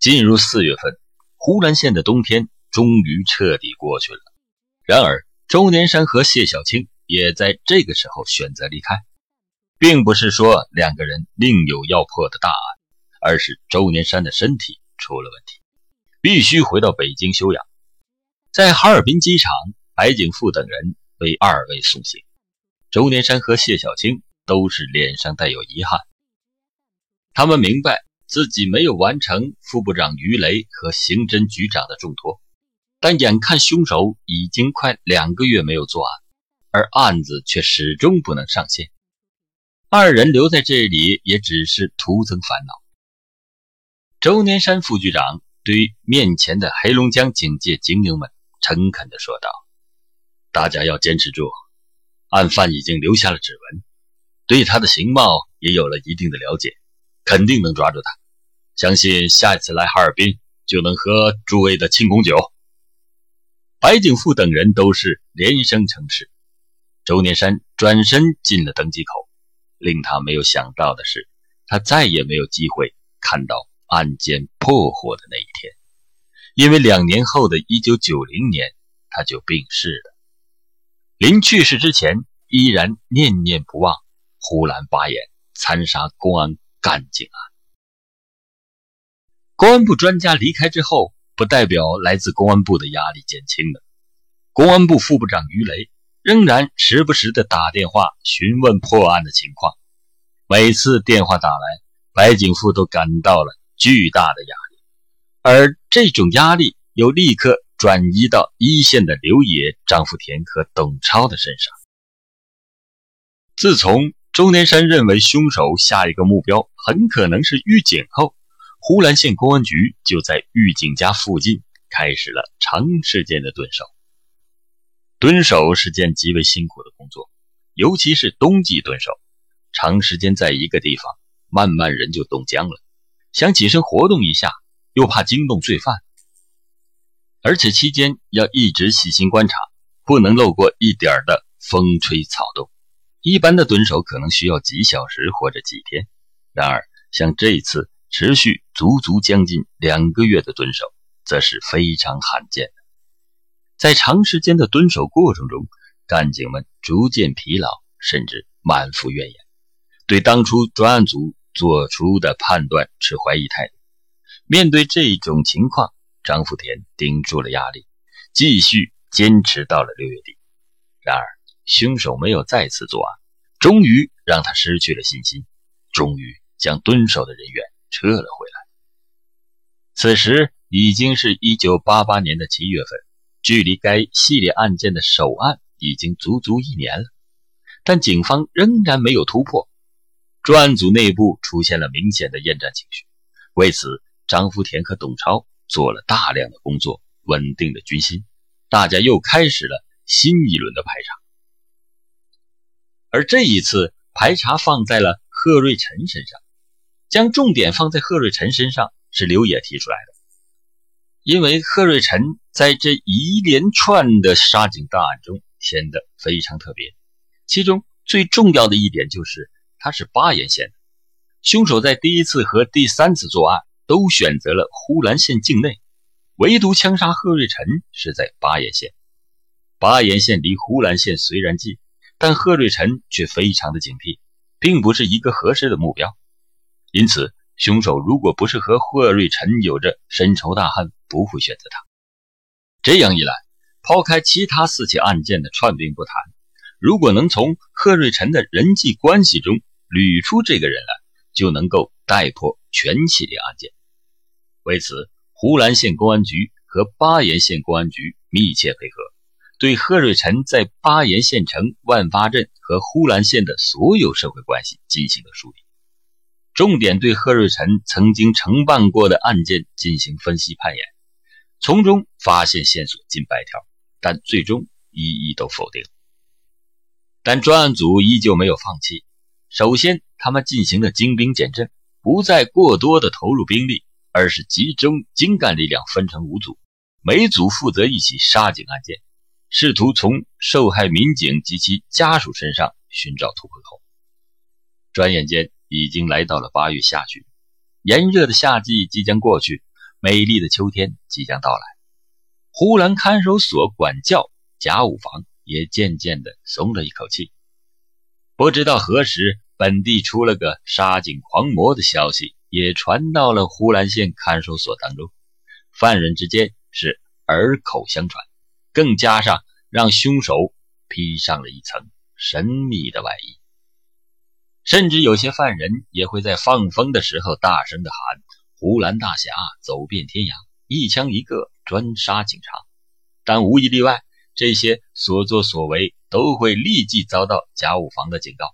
进入4月份，呼兰县的冬天终于彻底过去了。然而，周年山和谢小青也在这个时候选择离开，并不是说两个人另有要破的大案，而是周年山的身体出了问题，必须回到北京休养。在哈尔滨机场，白景富等人为2位送行，周年山和谢小青都是脸上带有遗憾。他们明白自己没有完成副部长于雷和刑侦局长的重托，但眼看凶手已经快2个月没有作案，而案子却始终不能上线，2人留在这里也只是徒增烦恼。周年山副局长对面前的黑龙江警界精英们诚恳地说道，大家要坚持住，案犯已经留下了指纹，对他的形貌也有了一定的了解，肯定能抓住他，相信下一次来哈尔滨就能喝诸位的庆功酒。白景富等人都是连声称是。周年山转身进了登机口，令他没有想到的是，他再也没有机会看到案件破获的那一天，因为2年后的1990年他就病逝了。临去世之前依然念念不忘呼兰八眼残杀公安干警案。公安部专家离开之后，不代表来自公安部的压力减轻了。公安部副部长于雷仍然时不时地打电话询问破案的情况，每次电话打来，白景富都感到了巨大的压力，而这种压力又立刻转移到1线的刘野、张福田和董超的身上。自从周年山认为凶手下一个目标很可能是狱警后，呼兰县公安局就在狱警家附近开始了长时间的蹲守。蹲守是件极为辛苦的工作，尤其是冬季蹲守，长时间在一个地方，慢慢人就冻僵了，想起身活动一下，又怕惊动罪犯，而且期间要一直细心观察，不能漏过一点的风吹草动。一般的蹲守可能需要几小时或者几天，然而像这次持续足足将近2个月的蹲守，则是非常罕见的。在长时间的蹲守过程中，干警们逐渐疲劳，甚至满腹怨言，对当初专案组做出的判断持怀疑态度。面对这种情况，张福田顶住了压力，继续坚持到了6月底。然而凶手没有再次作案，终于让他失去了信心，终于将蹲守的人员撤了回来。此时已经是1988年的7月份，距离该系列案件的首案已经足足1年了，但警方仍然没有突破。专案组内部出现了明显的厌战情绪，为此张福田和董超做了大量的工作，稳定了军心，大家又开始了新一轮的排查。而这一次排查放在了贺瑞辰身上，将重点放在贺瑞辰身上是刘野提出来的，因为贺瑞辰在这一连串的杀警大案中显得非常特别，其中最重要的一点就是他是巴彦县的，凶手在第一次和第3次作案都选择了呼兰县境内，唯独枪杀贺瑞辰是在巴彦县。巴彦县离呼兰县虽然近，但贺瑞辰却非常的警惕，并不是一个合适的目标。因此凶手如果不是和贺瑞辰有着深仇大恨，不会选择他。这样一来，抛开其他4起案件的串并不谈，如果能从贺瑞辰的人际关系中捋出这个人来，就能够带破全系列案件。为此，呼兰县公安局和巴彦县公安局密切配合，对贺瑞辰在巴彦县城、万发镇和呼兰县的所有社会关系进行了梳理，重点对贺瑞辰曾经承办过的案件进行分析判研，从中发现线索近100条，但最终一一都否定。但专案组依旧没有放弃，首先他们进行了精兵简政，不再过多的投入兵力，而是集中精干力量，分成5组，每组负责一起杀警案件，试图从受害民警及其家属身上寻找突破口。转眼间已经来到了8月下旬，炎热的夏季即将过去，美丽的秋天即将到来。呼兰看守所管教贾五房也渐渐地松了一口气。不知道何时，本地出了个杀警狂魔的消息也传到了呼兰县看守所当中，犯人之间是耳口相传，更加上让凶手披上了一层神秘的外衣，甚至有些犯人也会在放风的时候大声地喊呼兰大侠走遍天涯，一枪一个专杀警察。但无一例外，这些所作所为都会立即遭到贾五房的警告。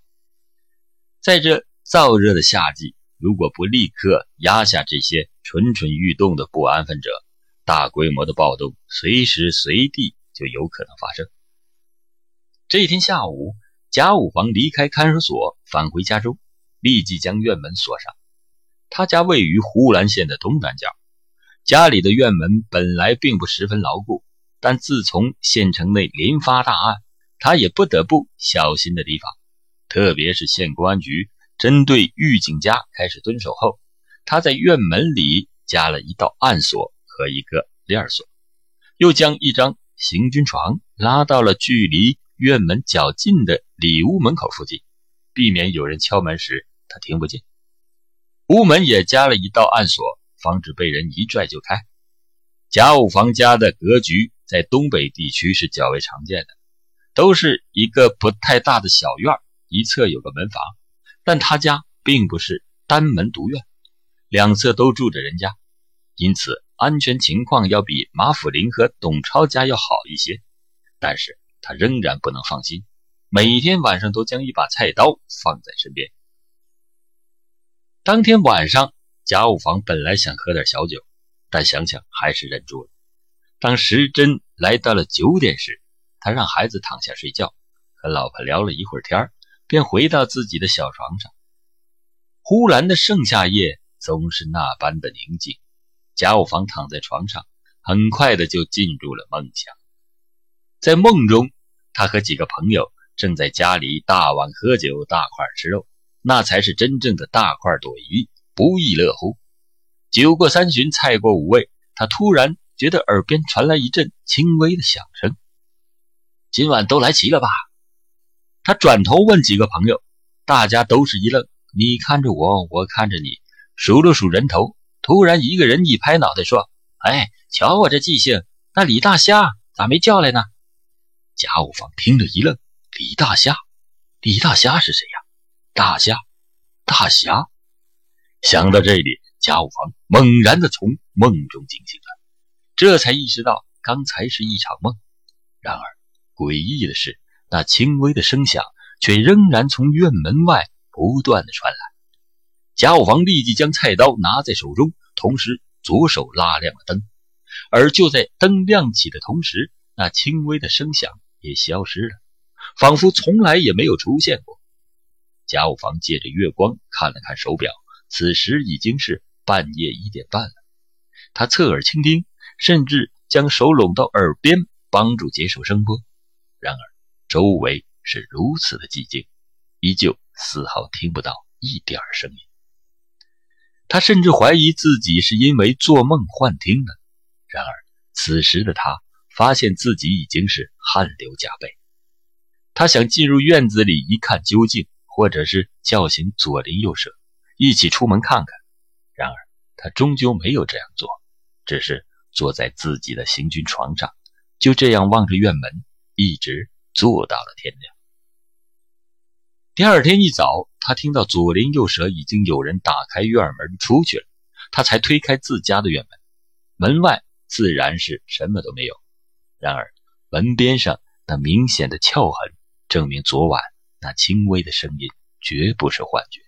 在这燥热的夏季，如果不立刻压下这些蠢蠢欲动的不安分者，大规模的暴动随时随地就有可能发生。这一天下午，贾五房离开看守所返回家中，立即将院门锁上。他家位于呼兰县的东南角，家里的院门本来并不十分牢固，但自从县城内连发大案，他也不得不小心的提防。特别是县公安局针对狱警家开始蹲守后，他在院门里加了一道暗锁和一个链锁，又将一张行军床拉到了距离院门较近的里屋门口附近，避免有人敲门时他听不见。屋门也加了一道暗锁，防止被人一拽就开。贾五房家的格局在东北地区是较为常见的，都是一个不太大的小院，一侧有个门房，但他家并不是单门独院，两侧都住着人家，因此安全情况要比马辅林和董超家要好一些。但是他仍然不能放心，每天晚上都将一把菜刀放在身边。当天晚上，贾五房本来想喝点小酒，但想想还是忍住了。当时针来到了9点时，他让孩子躺下睡觉，和老婆聊了一会儿天，便回到自己的小床上。忽然的盛夏夜总是那般的宁静，贾五房躺在床上，很快的就进入了梦乡。在梦中，他和几个朋友正在家里大碗喝酒，大块吃肉，那才是真正的大快朵颐，不亦乐乎。酒过三巡，菜过五味，他突然觉得耳边传来一阵轻微的响声。今晚都来齐了吧？他转头问几个朋友，大家都是一愣，你看着我，我看着你，数了数人头，突然一个人一拍脑袋说，哎，瞧我这记性，那李大虾咋没叫来呢？贾五房听着一愣，李大虾？李大虾是谁呀？大虾？大侠？想到这里，贾五房猛然的从梦中惊醒了，这才意识到刚才是一场梦。然而诡异的是，那轻微的声响却仍然从院门外不断的传来。贾五房立即将菜刀拿在手中，同时左手拉亮了灯，而就在灯亮起的同时，那轻微的声响也消失了，仿佛从来也没有出现过。贾五房借着月光看了看手表，此时已经是半夜1点半了。他侧耳倾听，甚至将手拢到耳边帮助接受声波，然而周围是如此的寂静，依旧丝毫听不到一点声音。他甚至怀疑自己是因为做梦幻听了，然而此时的他发现自己已经是汗流浃背。他想进入院子里一看究竟，或者是叫醒左邻右舍一起出门看看，然而他终究没有这样做，只是坐在自己的行军床上，就这样望着院门，一直坐到了天亮。第二天一早，他听到左邻右舍已经有人打开院门出去了，他才推开自家的院门，门外自然是什么都没有，然而门边上那明显的翘痕证明昨晚那轻微的声音绝不是幻觉。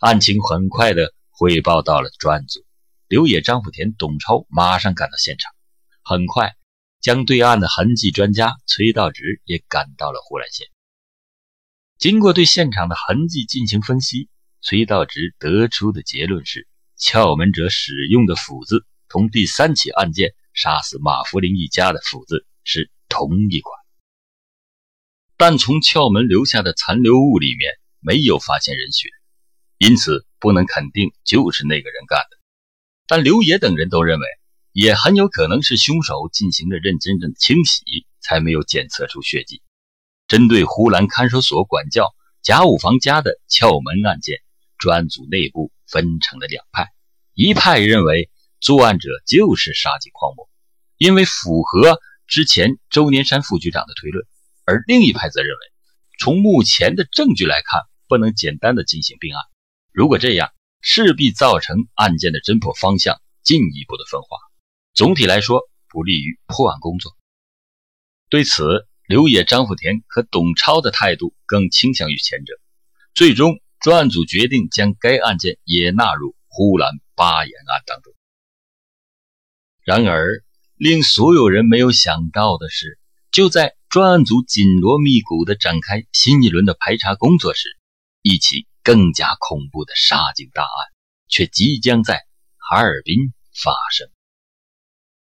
案情很快的汇报到了专案组，刘野、张福田、董超马上赶到现场，很快将对案的痕迹专家崔道直也赶到了呼兰县。经过对现场的痕迹进行分析，崔道直得出的结论是，撬门者使用的斧子同第3起案件杀死马福林一家的斧子是同一款，但从撬门留下的残留物里面没有发现人血，因此不能肯定就是那个人干的。但刘野等人都认为，也很有可能是凶手进行了认真的清洗，才没有检测出血迹。针对湖南看守所管教贾五房家的撬门案件，专案组内部分成了两派，一派认为作案者就是杀机匡某，因为符合之前周年山副局长的推论，而另一派则认为，从目前的证据来看，不能简单的进行并案，如果这样，势必造成案件的侦破方向进一步的分化，总体来说不利于破案工作。对此，刘野、张福田和董超的态度更倾向于前者。最终专案组决定将该案件也纳入呼兰八言案当中。然而令所有人没有想到的是，就在专案组紧锣密鼓地展开新一轮的排查工作时，一起更加恐怖的杀警大案却即将在哈尔滨发生。